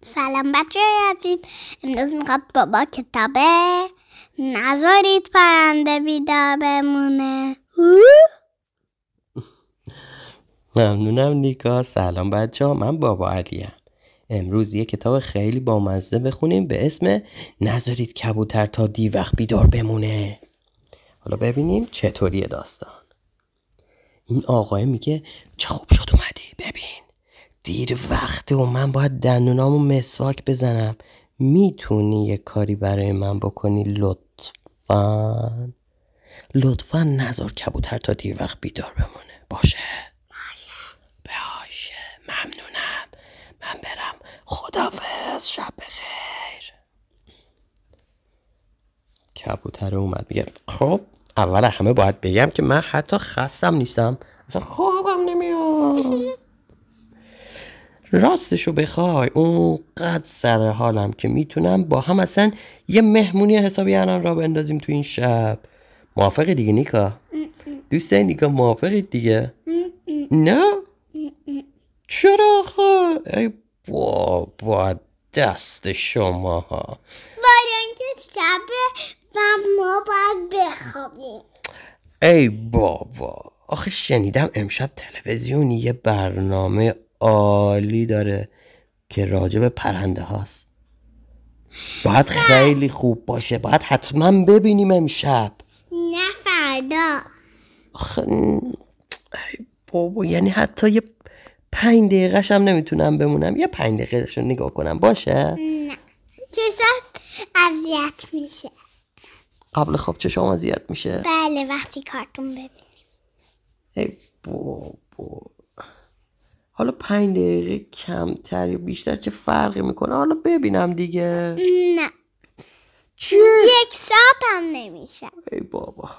سلام بچه های عزیز، امروز میخواد بابا کتابه نذارید پرنده بیدار بمونه. ممنونم نیکا. سلام بچه ها، من بابا علیم. امروز یه کتاب خیلی بامزه بخونیم به اسم نذارید کبوتر تا دی وقت بیدار بمونه. حالا ببینیم چطوریه داستان. این آقای میگه چه خوب شد اومدی، ببین دیر وقته و من باید دندونامو مسواک بزنم، میتونی یه کاری برای من بکنی لطفاً نذار کبوتر تا دیر وقت بیدار بمونه. باشه ممنونم، من برم، خداحافظ، شب بخیر. کبوتر اومد میگه خب اول همه باید بگم که من حتی خستم نیستم، اصلا خوابم نمیاد. راستشو بخوای اونقدر سر حالم که میتونم با هم اصلا یه مهمونی حسابی الان را بندازیم تو این شب. موافقی دیگه نیکا؟ دوستای نیکا موافقید دیگه؟ نه؟ چرا آخه؟ ای بابا دست شما ها، برای اینکه شبه و ما باید بخوابیم. ای بابا آخه شنیدم امشب تلویزیون یه برنامه عالی داره که راجع به پرنده هاست، باید خیلی خوب باشه، باید حتما ببینیم امشب، نه فردا. آخه ای بابا یعنی حتی یه 5 دقیقه‌ش هم نمیتونم بمونم، یه 5 دقیقه‌ش رو نگاه کنم باشه؟ نه چشات اذیت میشه. قبل خواب چشام اذیت میشه؟ بله وقتی کارتون ببینیم. ای بابا حالا 5 دقیقه کمتر یا بیشتر چه فرقی میکنه، حالا ببینم دیگه. نه چی؟ 1 ساعت هم نمیشه. ای بابا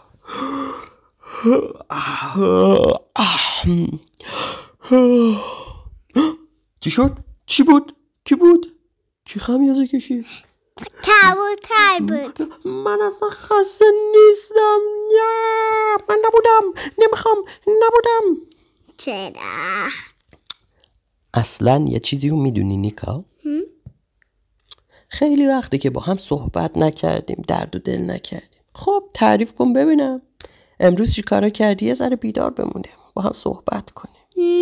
چی شد؟ چی بود؟ کی بود؟ کی خمیازه کشید؟ کبوتر بود. من اصلا خسته نیستم، نه من نبودم، نمیخوام، نبودم. چرا؟ اصلا یه چیزی رو میدونی نیکا؟ خیلی وقتی که با هم صحبت نکردیم، درد و دل نکردیم. خب تعریف کن ببینم امروز چی کارا کردی یه ذره بیدار بمونیم با هم صحبت کنیم.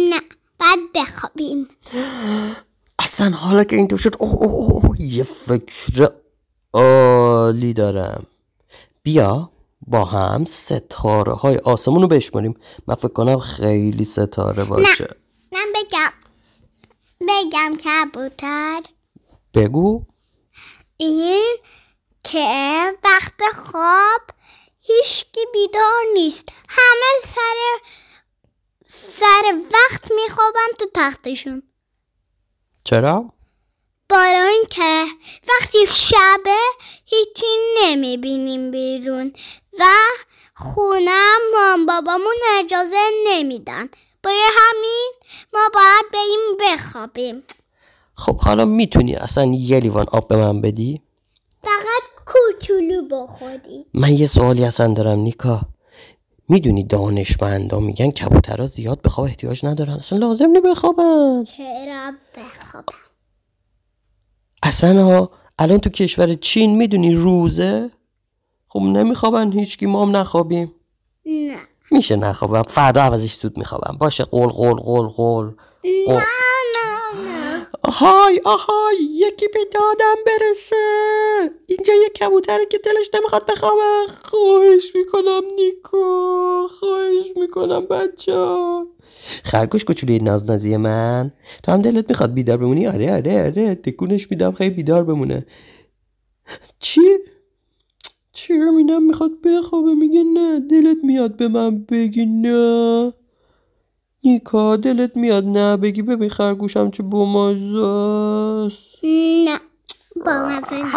نه بعد بخوابیم. اصلا حالا که اینطور شد یه فکر عالی دارم. بیا با هم ستاره های آسمون رو بشماریم. من فکر کنم خیلی ستاره باشه. نه من بگم کبوتر بگو. این که وقت خواب هیچکی بیدار نیست، همه سر وقت میخوابن تو تختشون. چرا؟ برای این که وقتی شبه هیچی نمیبینیم بیرون و خونم مام بابامون اجازه نمیدن، برای همین ما باید بریم بخوابیم. خب حالا میتونی اصلا یه لیوان آب به من بدی؟ فقط کوچولو بخوری. من یه سوالی اصلا دارم نیکا، میدونی دانشمندا میگن کبوترها زیاد به خواب احتیاج ندارن، اصلا لازم نیست بخوابن. چرا بخوابن؟ اصلا ها الان تو کشور چین میدونی روزه، خب نمیخوابن هیچکی، ما هم نخوابیم. نه میشه نخوابم، فردا عوضش سود میخوابم. باشه قول قول قول قول. نه نه نه. آهای آهای یکی به دادم برسه، اینجا یک کبوتره که دلش نمیخواد بخوابه. خواهش میکنم نیکو، خواهش میکنم بچه. خرگوش کوچولی نازنازی من، تو هم دلت میخواد بیدار بمونی؟ آره تکونش میدم خیلی بیدار بمونه. چی رو میدم میخواد بخوابه، میگه نه. دلت میاد به من بگی نه نیکا، دلت میاد نه بگی؟ ببین خرگوشم چه بامزه است. نه بامزه نیست.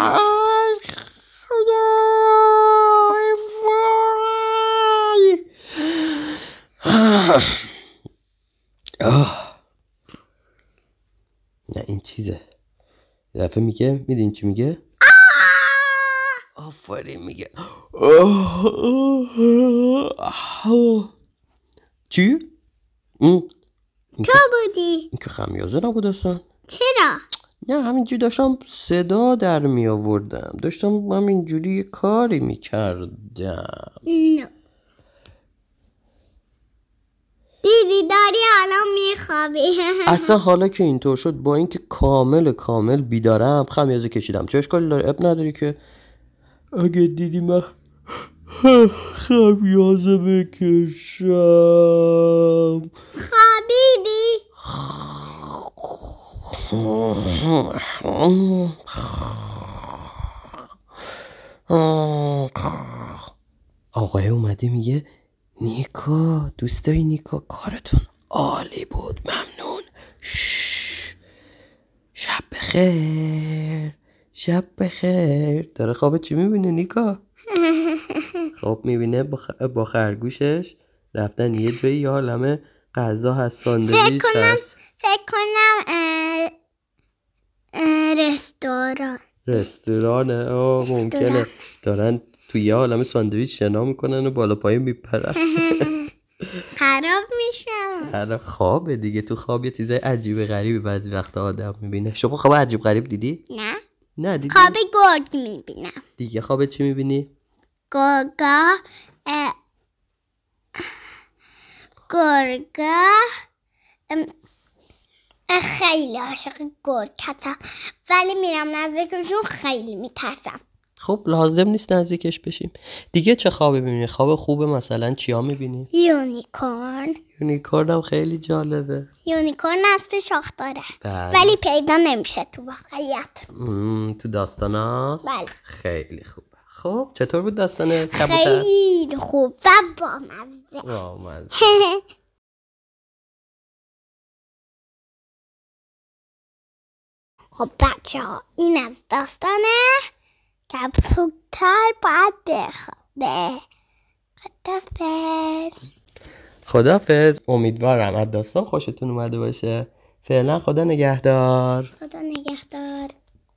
نه این چیزه. یه دفعه میگه، میدونی چی میگه؟ آفرین میگه چی؟ تو بودی؟ این که خمیازه نبود اصلا. چرا؟ نه همینجوری داشتم صدا در می آوردم، داشتم همینجوری یه کاری می کردم. نه بیبی داری الان میخوابی. اصلا حالا که اینطور شد، با اینکه کامل بیدارم، خمیازه کشیدم. چه اشکالی داره؟ اب نداری که اگه دیدی من خمیازه بکشم. خوابیدی؟ آقای اومده میگه نیکا، دوستای نیکا، کارتون عالی بود، ممنون. شب بخیر، شب بخیر. داره خواب چی میبینه نیکا؟ خواب میبینه با خرگوشش رفتن یه جایی، یه عالمه غذا هست، ساندویچ هست، فکر کنم رستورانه. ممکنه دارن توی یه عالمه ساندویچ شنا میکنن و بالا پایین میپرن، خراب میشن. سر خوابه دیگه. تو خواب یه چیزای عجیب غریب بعضی وقتا آدم میبینه. شما خواب عجیب غریب دیدی؟ نه دیدی. خواب گرگ میبینم دیگه. خواب چی میبینی؟ گرگا. خیلی عاشق گرگ هستم، ولی میرم نزدیکشون خیلی میترسم. خب لازم نیست نزدیکش بشیم دیگه. چه خوابی میبینی؟ خواب خوبه مثلا چیا میبینی؟ یونیکورن هم خیلی جالبه. یونیکورن اسب شاخ داره ولی پیدا نمیشه تو واقعیت. تو داستان هست؟ بله. خیلی خوب. خب چطور بود داستان کبوتر؟ خیلی خوب و با مزه. خب بچه ها، این از داستان کبوتر باید بخوابه. خدافظ. امیدوارم از داستان خوشتون اومده باشه. فعلا خدا نگهدار.